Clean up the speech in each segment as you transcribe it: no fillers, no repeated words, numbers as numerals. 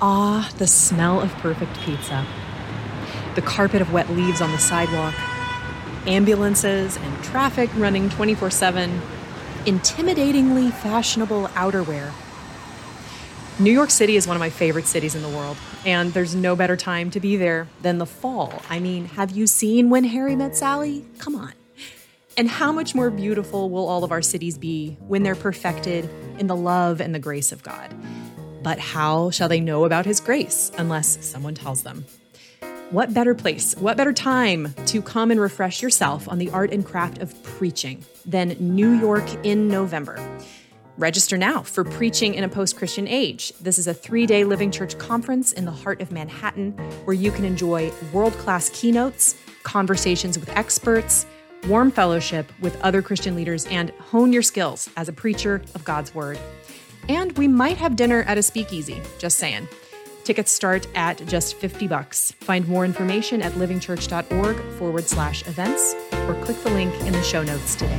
Ah, the smell of perfect pizza. The carpet of wet leaves on the sidewalk. Ambulances and traffic running 24/7. Intimidatingly fashionable outerwear. New York City is one of my favorite cities in the world, and there's no better time to be there than the fall. I mean, have you seen When Harry Met Sally? Come on. And how much more beautiful will all of our cities be when they're perfected in the love and the grace of God? But how shall they know about his grace unless someone tells them? What better place, what better time to come and refresh yourself on the art and craft of preaching than New York in November? Register now for Preaching in a Post-Christian Age. This is a 3-day Living Church conference in the heart of Manhattan where you can enjoy world-class keynotes, conversations with experts, warm fellowship with other Christian leaders, and hone your skills as a preacher of God's Word. And we might have dinner at a speakeasy, just saying. Tickets start at just $50. Find more information at livingchurch.org/events or click the link in the show notes today.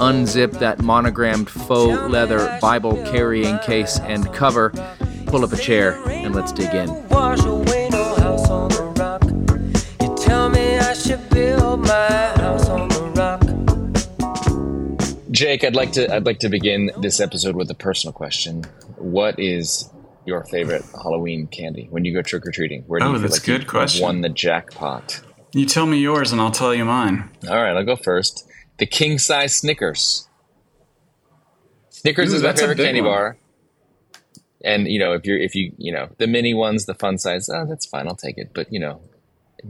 Unzip that monogrammed faux leather Bible carrying case and cover, pull up a chair, and let's dig in. Jake, I'd like to begin this episode with a personal question. What is your favorite Halloween candy when you go trick or treating? Where do you feel like you've won the jackpot? You tell me yours, and I'll tell you mine. All right, I'll go first. The king-size Snickers. Snickers is my favorite candy bar. And, you know, if you the mini ones, the fun size, that's fine, I'll take it. But, you know,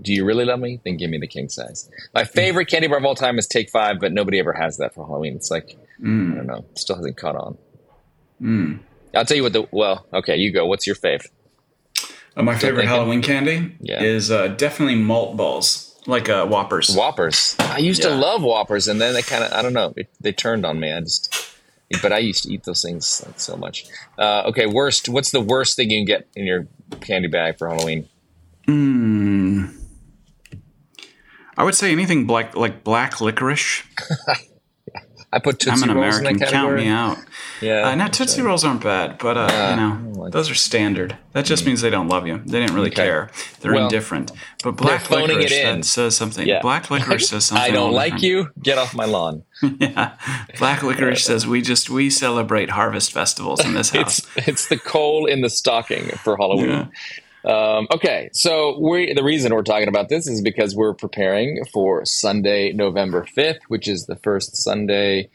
do you really love me? Then give me the king size. My favorite candy bar of all time is Take 5, but nobody ever has that for Halloween. It's like, I don't know, still hasn't caught on. I'll tell you what okay, you go. What's your fave? My favorite Halloween candy is definitely malt balls. Like Whoppers. Whoppers. I used to love Whoppers, and then they kind of, I don't know, they turned on me. But I used to eat those things like so much. Okay, worst. What's the worst thing you can get in your candy bag for Halloween? I would say anything black licorice. I put Tootsie Rolls in that category. I'm an American. Count me out. Yeah. Now Tootsie Rolls aren't bad, but those are standard. That just means they don't love you. They didn't really care. They're indifferent. But black licorice says something. Yeah. Black licorice says something. I don't like you. Get off my lawn. Yeah. Black licorice says we celebrate harvest festivals in this house. It's the coal in the stocking for Halloween. Yeah. Okay, so the reason we're talking about this is because we're preparing for Sunday, November 5th, which is the first Sunday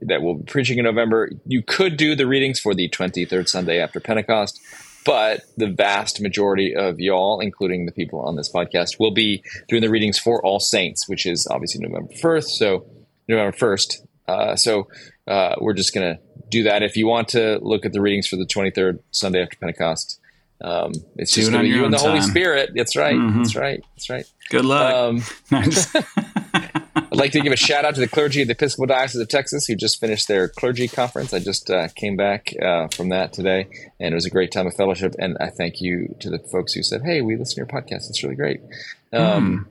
that we'll be preaching in November. You could do the readings for the 23rd Sunday after Pentecost, but the vast majority of y'all, including the people on this podcast, will be doing the readings for All Saints, which is obviously November 1st. So November 1st. So we're just going to do that. If you want to look at the readings for the 23rd Sunday after Pentecost, it's just going to be you and the Holy Spirit. That's right. Mm-hmm. That's right. Good luck. Nice. I'd like to give a shout out to the clergy of the Episcopal Diocese of Texas who just finished their clergy conference. I just came back from that today, and it was a great time of fellowship. And I thank you to the folks who said, "Hey, we listen to your podcast. It's really great." And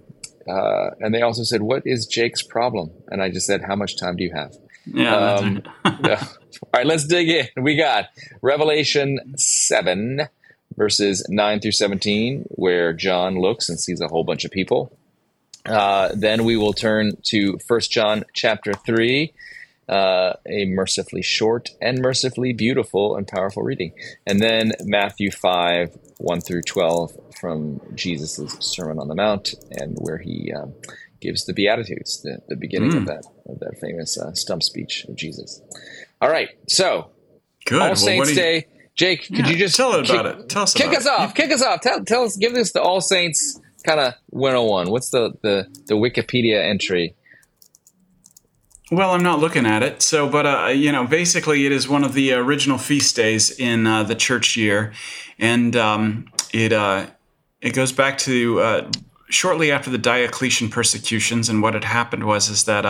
they also said, "What is Jake's problem?" And I just said, "How much time do you have?" Yeah. No. All right, let's dig in. We got Revelation 7, verses 9 through 17, where John looks and sees a whole bunch of people. Then we will turn to 1 John chapter 3, a mercifully short and mercifully beautiful and powerful reading. And then Matthew 5, 1 through 12, from Jesus' Sermon on the Mount, and where he gives the Beatitudes, the beginning of that famous stump speech of Jesus. All right, so good. All Saints Day. Jake, could you just tell us about it? Kick us off. Give us the All Saints kind of 101. What's the Wikipedia entry? Well, I'm not looking at it. So, but, basically it is one of the original feast days in the church year. And it goes back to shortly after the Diocletian persecutions. And what had happened was is that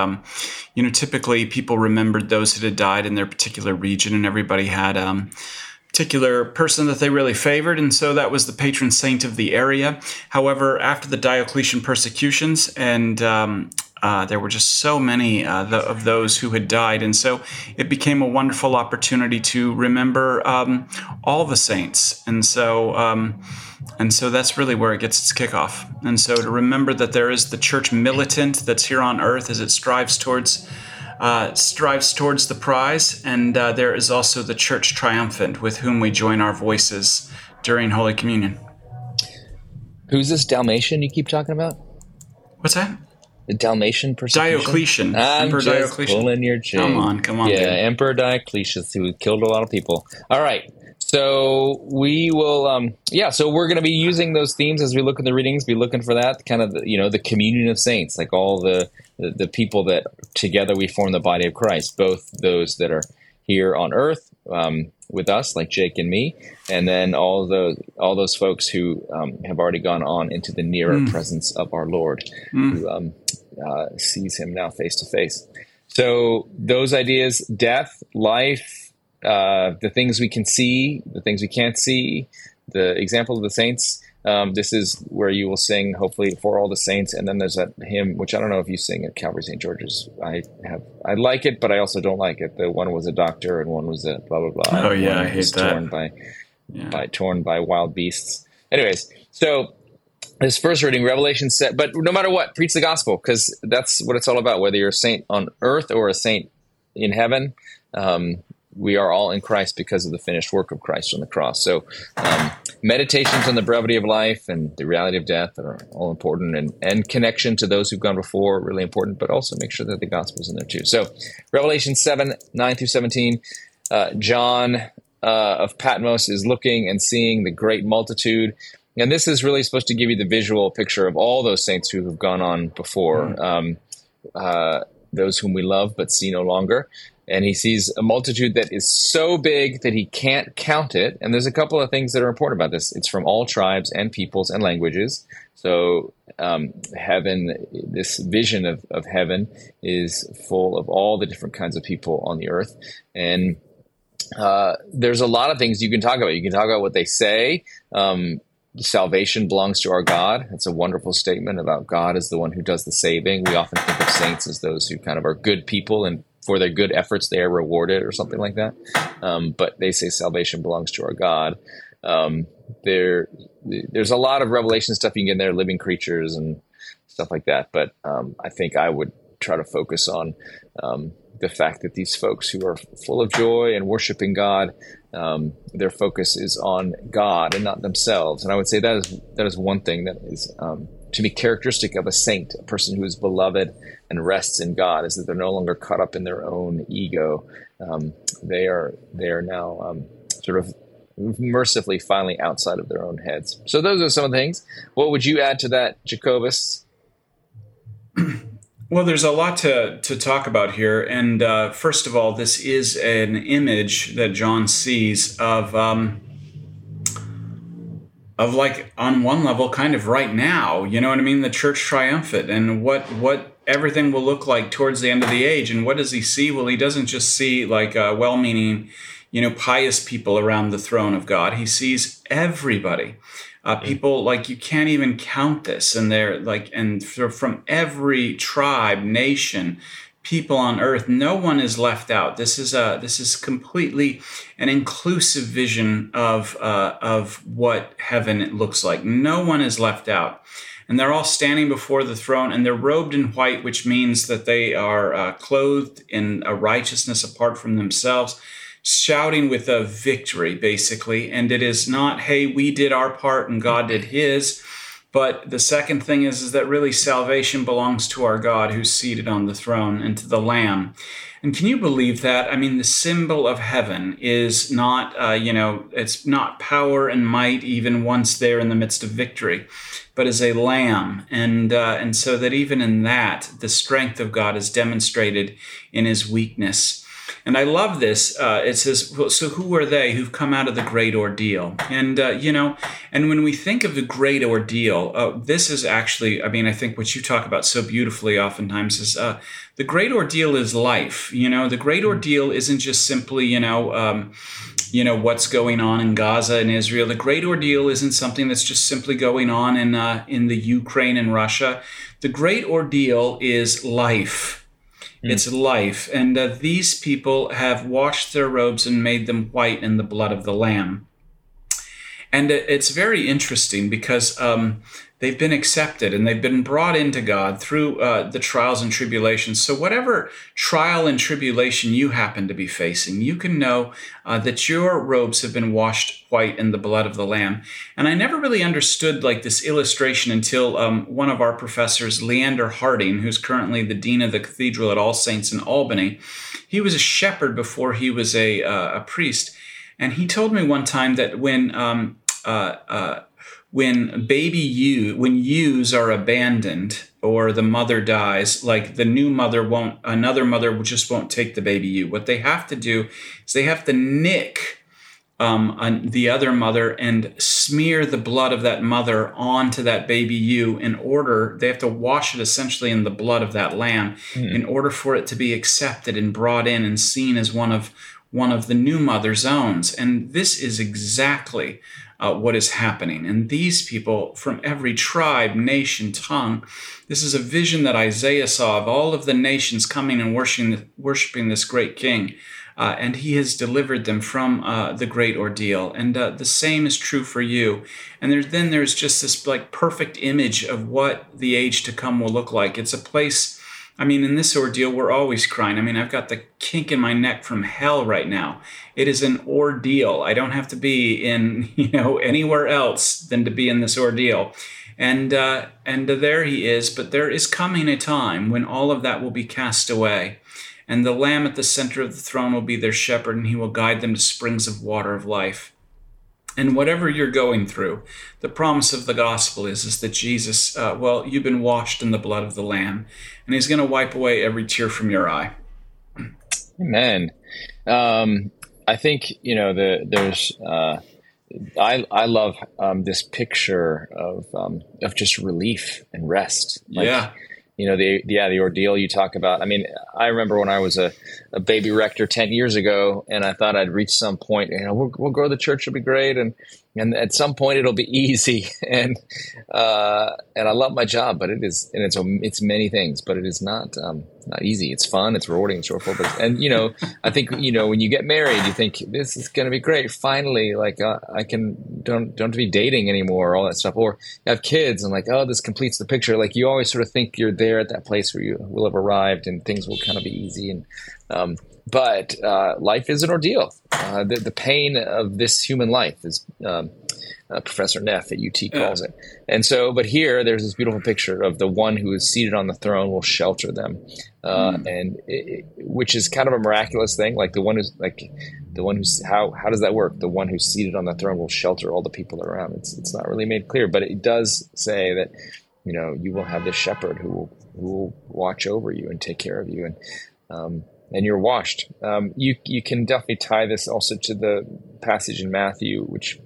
typically people remembered those that had died in their particular region, and everybody had particular person that they really favored, and so that was the patron saint of the area. However, after the Diocletian persecutions, and there were just so many of those who had died, and so it became a wonderful opportunity to remember all the saints. And so that's really where it gets its kickoff. And so to remember that there is the church militant that's here on earth as it strives towards the prize, and there is also the church triumphant, with whom we join our voices during Holy Communion. Who's this Dalmatian you keep talking about? What's that? The Dalmatian persecution? Diocletian. Emperor Diocletian. Pulling your chain. Come on. Yeah, dude. Emperor Diocletian, who killed a lot of people. All right. So we will, so we're going to be using those themes as we look in the readings, be looking for that kind of, the communion of saints, like all the people that together we form the body of Christ, both those that are here on earth with us, like Jake and me, and then all those folks who have already gone on into the nearer presence of our Lord, who sees him now face to face. So those ideas, death, life, the things we can see, the things we can't see, the example of the saints. This is where you will sing, hopefully, for all the saints. And then there's that hymn, which I don't know if you sing at Calvary Saint George's. I like it, but I also don't like it. The one was a doctor, and one was a blah blah blah. Oh yeah, I hate that. Torn by wild beasts. Anyways, so this first reading, Revelation said, but no matter what, preach the gospel, because that's what it's all about. Whether you're a saint on earth or a saint in heaven. We are all in Christ because of the finished work of Christ on the cross. So meditations on the brevity of life and the reality of death are all important, and connection to those who've gone before, really important, but also make sure that the gospel's in there too. So Revelation 7, 9 through 17, John of Patmos is looking and seeing the great multitude. And this is really supposed to give you the visual picture of all those saints who have gone on before, those whom we love but see no longer. And he sees a multitude that is so big that he can't count it. And there's a couple of things that are important about this. It's from all tribes and peoples and languages. So heaven, this vision of heaven is full of all the different kinds of people on the earth. And there's a lot of things you can talk about. You can talk about what they say. Salvation belongs to our God. It's a wonderful statement about God as the one who does the saving. We often think of saints as those who kind of are good people, and for their good efforts, they are rewarded or something like that. But they say salvation belongs to our God. There's a lot of Revelation stuff you can get in there, living creatures and stuff like that. But I think I would try to focus on the fact that these folks who are full of joy and worshiping God, their focus is on God and not themselves. And I would say that is one thing that is to be characteristic of a saint, a person who is beloved and rests in God, is that they're no longer caught up in their own ego. They are now sort of mercifully, finally outside of their own heads. So those are some of the things. What would you add to that, Jacobus? Well, there's a lot to talk about here. And first of all, this is an image that John sees of like, on one level, kind of right now, you know what I mean? The church triumphant, and what everything will look like towards the end of the age. And what does he see? Well, he doesn't just see like well-meaning, pious people around the throne of God. He sees everybody, people like you can't even count this. And they're like, and from every tribe, nation, people on earth, no one is left out. This is completely an inclusive vision of what heaven looks like. No one is left out, and they're all standing before the throne, and they're robed in white, which means that they are clothed in a righteousness apart from themselves, shouting with a victory, basically. And it is not, hey, we did our part and God did his. But the second thing is that really salvation belongs to our God who's seated on the throne and to the Lamb. And can you believe that? I mean, the symbol of heaven is not, it's not power and might even once they're in the midst of victory, but as a lamb. And so that even in that, the strength of God is demonstrated in his weakness. And I love this. It says, so who are they who've come out of the great ordeal? And, and when we think of the great ordeal, this is actually, I mean, I think what you talk about so beautifully oftentimes is the great ordeal is life. You know, the great ordeal isn't just simply, what's going on in Gaza and Israel. The great ordeal isn't something that's just simply going on in the Ukraine and Russia. The great ordeal is life. It's life. And these people have washed their robes and made them white in the blood of the Lamb. And it's very interesting because they've been accepted and they've been brought into God through the trials and tribulations. So whatever trial and tribulation you happen to be facing, you can know that your robes have been washed white in the blood of the Lamb. And I never really understood like this illustration until one of our professors, Leander Harding, who's currently the dean of the cathedral at All Saints in Albany, he was a shepherd before he was a priest. And he told me one time that when ewes are abandoned or the mother dies, like the new mother another mother just won't take the baby ewe. What they have to do is they have to nick the other mother and smear the blood of that mother onto that baby ewe in order, they have to wash it essentially in the blood of that lamb in order for it to be accepted and brought in and seen as one of the new mother's own. And this is exactly what is happening. And these people from every tribe, nation, tongue, this is a vision that Isaiah saw of all of the nations coming and worshiping this great king. And he has delivered them from the great ordeal. And the same is true for you. And there's just this like perfect image of what the age to come will look like. It's a place, I mean, in this ordeal, we're always crying. I mean, I've got the kink in my neck from hell right now. It is an ordeal. I don't have to be in, anywhere else than to be in this ordeal. And there he is. But there is coming a time when all of that will be cast away. And the Lamb at the center of the throne will be their shepherd, and he will guide them to springs of water of life. And whatever you're going through, the promise of the gospel is that Jesus, you've been washed in the blood of the Lamb, and he's going to wipe away every tear from your eye. Amen. I think, I love this picture of just relief and rest. The ordeal you talk about. I mean, I remember when I was a baby rector 10 years ago, and I thought I'd reach some point, we'll grow the church, it'll be great. And at some point it'll be easy. And I love my job, but it's many things, but it is not easy. It's fun. It's rewarding. It's joyful. But I think, when you get married, you think this is going to be great. Finally, I don't have to be dating anymore, all that stuff, or have kids and this completes the picture. Like you always sort of think you're there at that place where you will have arrived and things will kind of be easy. And, but life is an ordeal. The pain of this human life is, Professor Neff at UT calls it. And so, but here there's this beautiful picture of the one who is seated on the throne will shelter them. Which is kind of a miraculous thing. How does that work? The one who's seated on the throne will shelter all the people around. It's not really made clear, but it does say that, you will have this shepherd who will watch over you and take care of you. And you're washed. You can definitely tie this also to the passage in Matthew, which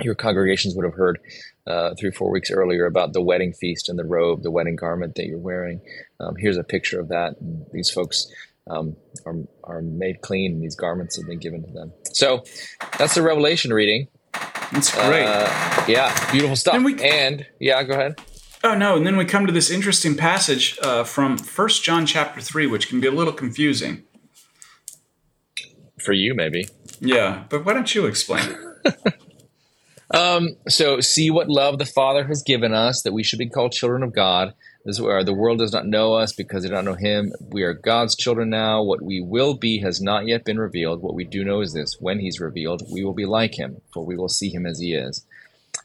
your congregations would have heard 3 or 4 weeks earlier about the wedding feast and the robe, the wedding garment that you're wearing. Here's a picture of that. And these folks are made clean, and these garments have been given to them. So that's the Revelation reading. That's great. Beautiful stuff. Go ahead. Oh, no. And then we come to this interesting passage from 1 John chapter 3, which can be a little confusing. For you, maybe. Yeah. But why don't you explain it? So see what love the Father has given us, that we should be called children of God. This is where the world does not know us because they don't know him. We are God's children now. What we will be has not yet been revealed. What we do know is this. When he's revealed, we will be like him, for we will see him as he is.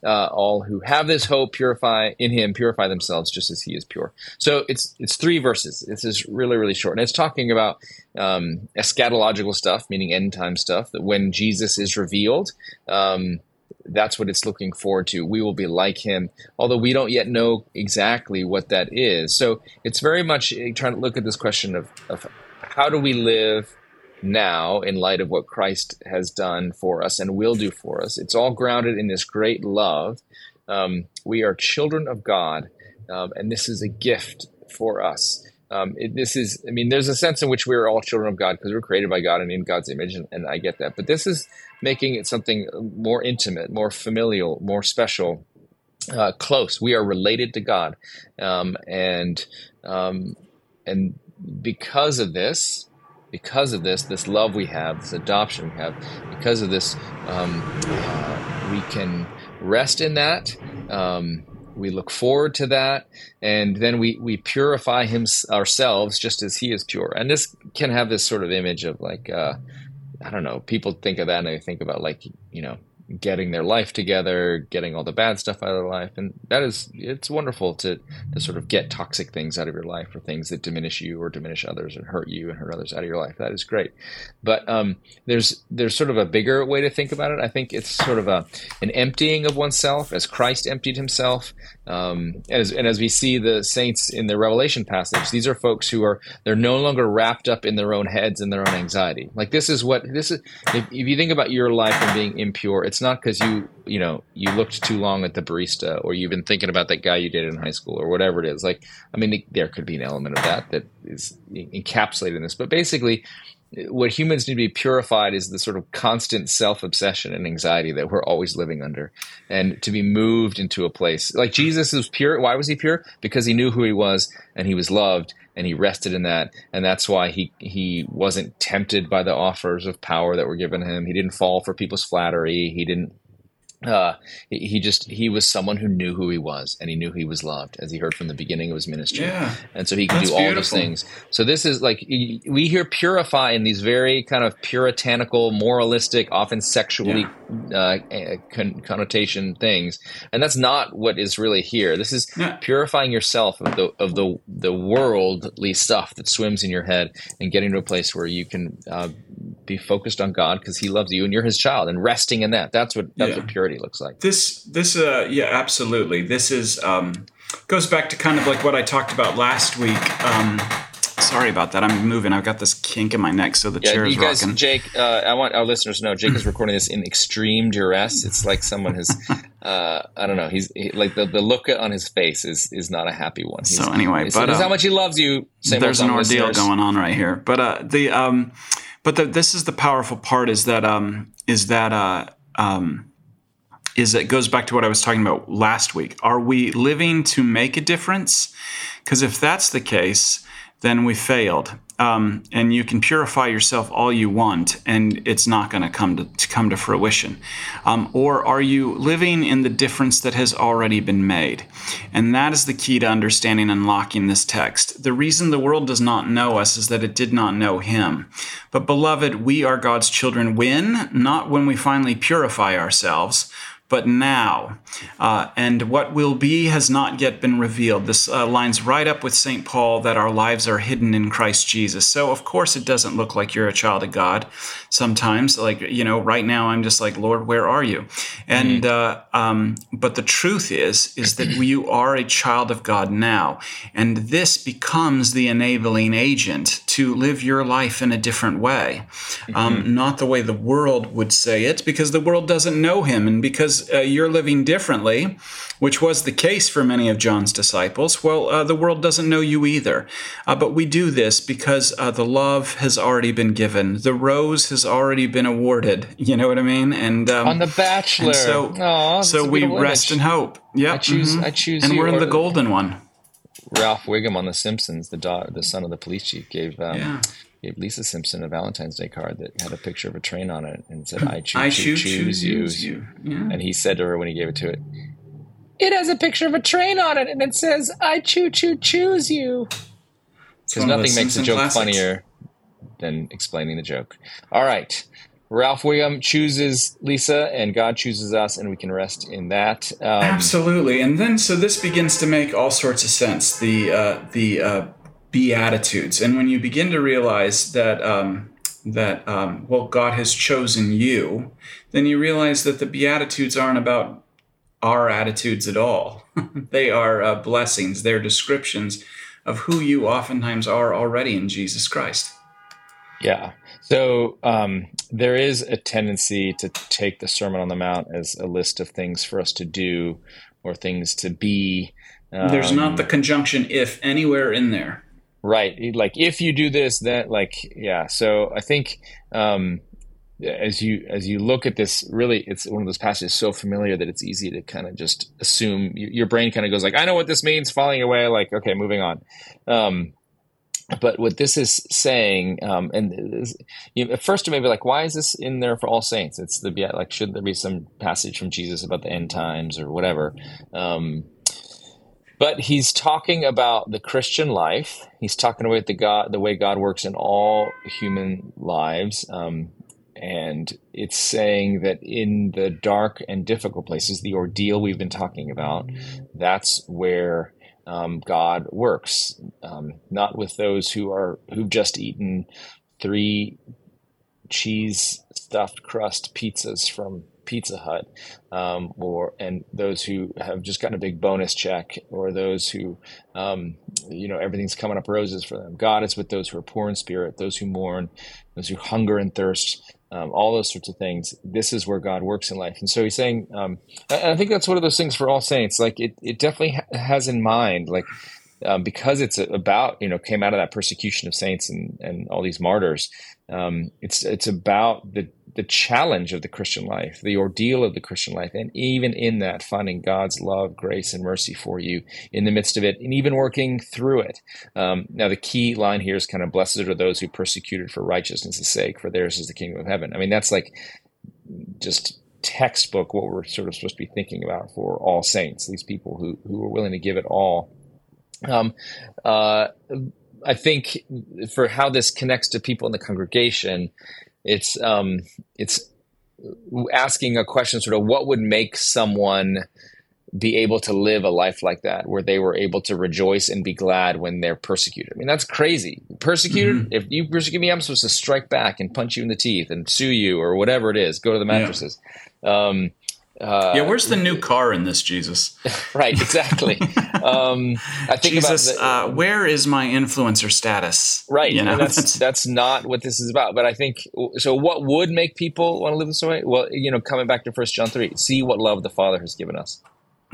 all who have this hope purify in him, purify themselves just as he is pure. So it's three verses. This is really, really short. And it's talking about eschatological stuff, meaning end time stuff, that when Jesus is revealed, that's what it's looking forward to. We will be like him, although we don't yet know exactly what that is. So it's very much trying to look at this question of how do we live now in light of what Christ has done for us and will do for us. It's all grounded in this great love. We are children of God, and this is a gift for us. There's a sense in which we are all children of God because we're created by God and in God's image, and I get that. But this is making it something more intimate, more familial, more special, close. We are related to God. And because of this, this love we have, this adoption we have, because of this, we can rest in that. We look forward to that, and then we purify ourselves just as he is pure. And this can have this sort of image of like, I don't know, people think of that and they think about like, you know, getting their life together, getting all the bad stuff out of their life. And it's wonderful to sort of get toxic things out of your life or things that diminish you or diminish others and hurt you and hurt others out of your life. That is great. But there's sort of a bigger way to think about it. I think it's sort of an emptying of oneself as Christ emptied himself. As we see the saints in the Revelation passage, these are folks who they're no longer wrapped up in their own heads and their own anxiety. Like this is, if you think about your life and being impure, it's not because you looked too long at the barista or you've been thinking about that guy you dated in high school or whatever it is. Like, I mean, there could be an element of that is encapsulated in this, but basically what humans need to be purified is the sort of constant self-obsession and anxiety that we're always living under, and to be moved into a place like Jesus is pure. Why was he pure? Because he knew who he was and he was loved and he rested in that. And that's why he wasn't tempted by the offers of power that were given him. He didn't fall for people's flattery. He didn't. He was someone who knew who he was, and he knew he was loved, as he heard from the beginning of his ministry. Yeah, and so he could do all those things. So this is like, we hear purify in these very kind of puritanical, moralistic, often sexually connotation things, and that's not what is really here. This is purifying yourself of the worldly stuff that swims in your head, and getting to a place where you can be focused on God because he loves you and you're his child, and resting in that. That's what purity looks like. Absolutely. This is goes back to kind of like what I talked about last week. Sorry about that. I'm moving. I've got this kink in my neck, so the chair is rocking. Jake, I want our listeners to know Jake is recording this in extreme duress. It's like someone has, I don't know. He's like the look on his face is not a happy one. But how much he loves you. There's an ordeal going on right here. But this is the powerful part. Is that it goes back to what I was talking about last week. Are we living to make a difference? Because if that's the case, then we failed. And you can purify yourself all you want, and it's not going to come to fruition. Or are you living in the difference that has already been made? And that is the key to understanding and unlocking this text. The reason the world does not know us is that it did not know him. But beloved, we are God's children when? Not when we finally purify ourselves, but now, and what will be has not yet been revealed. This lines right up with St. Paul that our lives are hidden in Christ Jesus. So, of course, it doesn't look like you're a child of God sometimes. Like, you know, right now I'm just like, Lord, where are you? And but the truth is that you are a child of God now. And this becomes the enabling agent to live your life in a different way, not the way the world would say it, because the world doesn't know him. And because you're living differently, which was the case for many of John's disciples, the world doesn't know you either. But we do this because the love has already been given. The rose has already been awarded. You know what I mean? And on The Bachelor. So we rest in hope. Yeah, I choose. And we're in the golden one. Ralph Wiggum on The Simpsons, the son of the police chief, gave Lisa Simpson a Valentine's Day card that had a picture of a train on it and said, I choose you. Yeah. And he said to her when he gave it to it, it has a picture of a train on it and it says, I choose you. Because nothing makes a joke funnier than explaining the joke. All right. Ralph Wiggum chooses Lisa, and God chooses us, and we can rest in that. Absolutely. And then, so this begins to make all sorts of sense, the Beatitudes. And when you begin to realize that, well, God has chosen you, then you realize that the Beatitudes aren't about our attitudes at all. They are blessings. They're descriptions of who you oftentimes are already in Jesus Christ. Yeah. So there is a tendency to take the Sermon on the Mount as a list of things for us to do or things to be. There's not the conjunction if anywhere in there. Right. Like, if you do this, then, like, yeah. So I think as you look at this, really, it's one of those passages so familiar that it's easy to kind of just assume. Your brain kind of goes like, I know what this means, falling away, like, okay, moving on. But what this is saying, and at first you may be like, why is this in there for All Saints? It's like, shouldn't there be some passage from Jesus about the end times or whatever? But he's talking about the Christian life. He's talking about the way God works in all human lives. And it's saying that in the dark and difficult places, the ordeal we've been talking about, that's where God works. Not with those who've just eaten 3 cheese stuffed crust pizzas from Pizza Hut, and those who have just gotten a big bonus check, or those who, everything's coming up roses for them. God is with those who are poor in spirit, those who mourn, those who hunger and thirst, all those sorts of things. This is where God works in life. And so he's saying, and I think that's one of those things for All Saints, like it definitely has in mind, like, because it's about, came out of that persecution of saints and all these martyrs. It's about the challenge of the Christian life, the ordeal of the Christian life, and even in that, finding God's love, grace, and mercy for you in the midst of it, and even working through it. Now, the key line here is kind of, blessed are those who persecuted for righteousness' sake, for theirs is the kingdom of heaven. I mean, that's like just textbook what we're sort of supposed to be thinking about for All Saints, these people who are willing to give it all. I think for how this connects to people in the congregation, it's asking a question, sort of, what would make someone be able to live a life like that, where they were able to rejoice and be glad when they're persecuted? I mean, that's crazy. Persecuted? Mm-hmm. If you persecute me, I'm supposed to strike back and punch you in the teeth and sue you or whatever it is, go to the mattresses. Yeah. Where's the new car in this, Jesus? Right, exactly. I think Jesus, about where is my influencer status? Right, that's not what this is about. But I think, so what would make people want to live this way? Well, coming back to 1 John 3, see what love the Father has given us.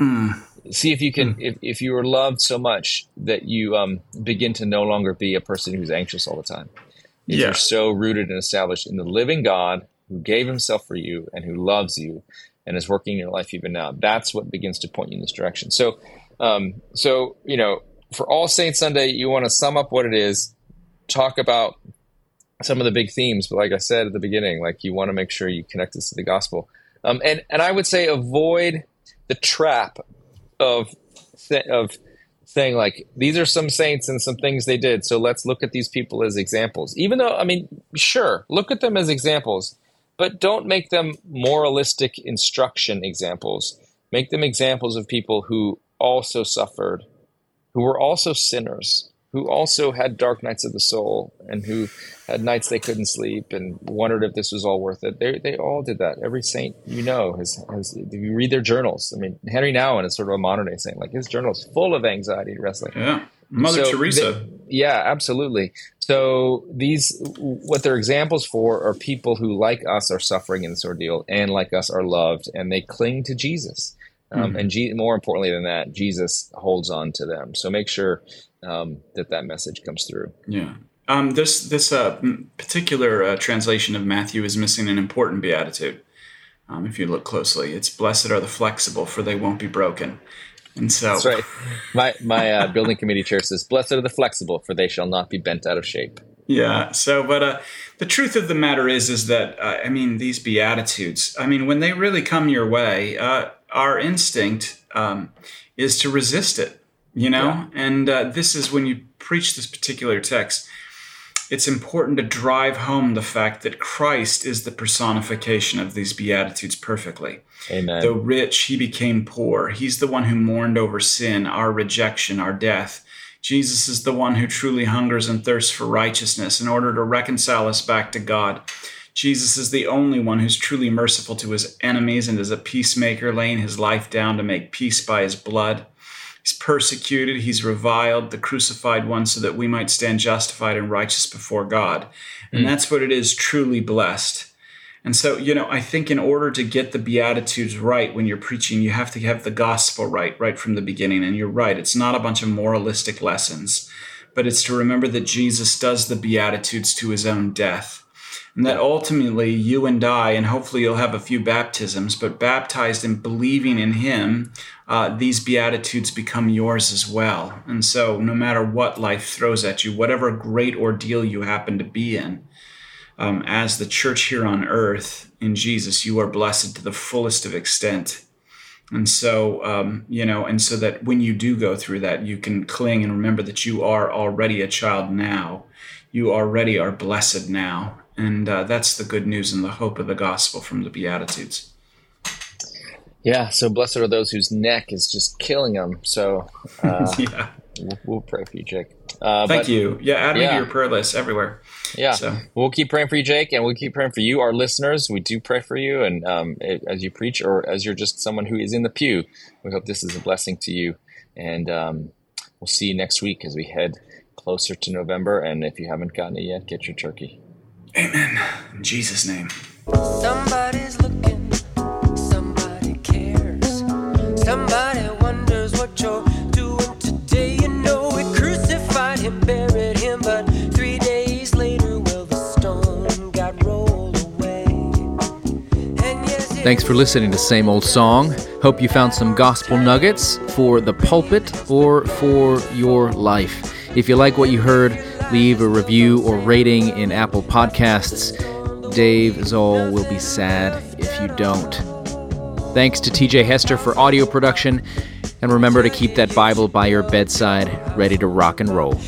Mm. See if you can, if you are loved so much that you begin to no longer be a person who's anxious all the time. If you're so rooted and established in the living God who gave himself for you and who loves you, and is working in your life even now. That's what begins to point you in this direction. So, for All Saints Sunday, you want to sum up what it is, talk about some of the big themes. But like I said at the beginning, like, you want to make sure you connect this to the gospel. And I would say, avoid the trap of saying, like, these are some saints and some things they did, so let's look at these people as examples. Even though, I mean, sure, look at them as examples, but don't make them moralistic instruction examples. Make them examples of people who also suffered, who were also sinners, who also had dark nights of the soul, and who had nights they couldn't sleep and wondered if this was all worth it. They all did that. Every saint has, if you read their journals, I mean, Henry Nouwen is sort of a modern-day saint. Like, his journal is full of anxiety and wrestling. Yeah. Mother Teresa. Absolutely. So what they're examples for are people who, like us, are suffering in this ordeal, and like us are loved, and they cling to Jesus. And more importantly than that, Jesus holds on to them. So make sure that message comes through. Yeah. This particular translation of Matthew is missing an important beatitude. If you look closely, it's, blessed are the flexible, for they won't be broken. And so, that's right. My building committee chair says, blessed are the flexible, for they shall not be bent out of shape. Yeah. So, but the truth of the matter is that, these Beatitudes, when they really come your way, our instinct is to resist it, And this is when you preach this particular text. it's important to drive home the fact that Christ is the personification of these Beatitudes perfectly. Amen. Though rich, he became poor. He's the one who mourned over sin, our rejection, our death. Jesus is the one who truly hungers and thirsts for righteousness in order to reconcile us back to God. Jesus is the only one who's truly merciful to his enemies and is a peacemaker, laying his life down to make peace by his blood. He's persecuted, he's reviled, the crucified one, so that we might stand justified and righteous before God. And that's what it is, truly blessed. And so, you know, I think in order to get the Beatitudes right when you're preaching, you have to have the gospel right from the beginning. And you're right, it's not a bunch of moralistic lessons, but it's to remember that Jesus does the Beatitudes to his own death. And that ultimately you and I, and hopefully you'll have a few baptisms, but baptized and believing in him, these Beatitudes become yours as well. And so no matter what life throws at you, whatever great ordeal you happen to be in, as the church here on earth in Jesus, you are blessed to the fullest of extent. And so, so that when you do go through that, you can cling and remember that you are already a child now. You already are blessed now. And that's the good news and the hope of the gospel from the Beatitudes. Yeah, so blessed are those whose neck is just killing them. So yeah. We'll pray for you, Jake. Thank you. Yeah, add me to your prayer list everywhere. Yeah, so we'll keep praying for you, Jake, and we'll keep praying for you, our listeners. We do pray for you, and as you preach or as you're just someone who is in the pew, we hope this is a blessing to you. And we'll see you next week as we head closer to November. And if you haven't gotten it yet, get your turkey. Amen. In Jesus' name. Somebody's looking, somebody cares, somebody wonders what you're doing today. You know we crucified him, buried him, but 3 days later, well, the stone got rolled away. And yes, thanks for listening to Same Old Song. Hope you found some gospel nuggets for the pulpit or for your life. If you like what you heard, leave a review or rating in Apple Podcasts. Dave Zoll will be sad if you don't. Thanks to TJ Hester for audio production, and remember to keep that Bible by your bedside, ready to rock and roll.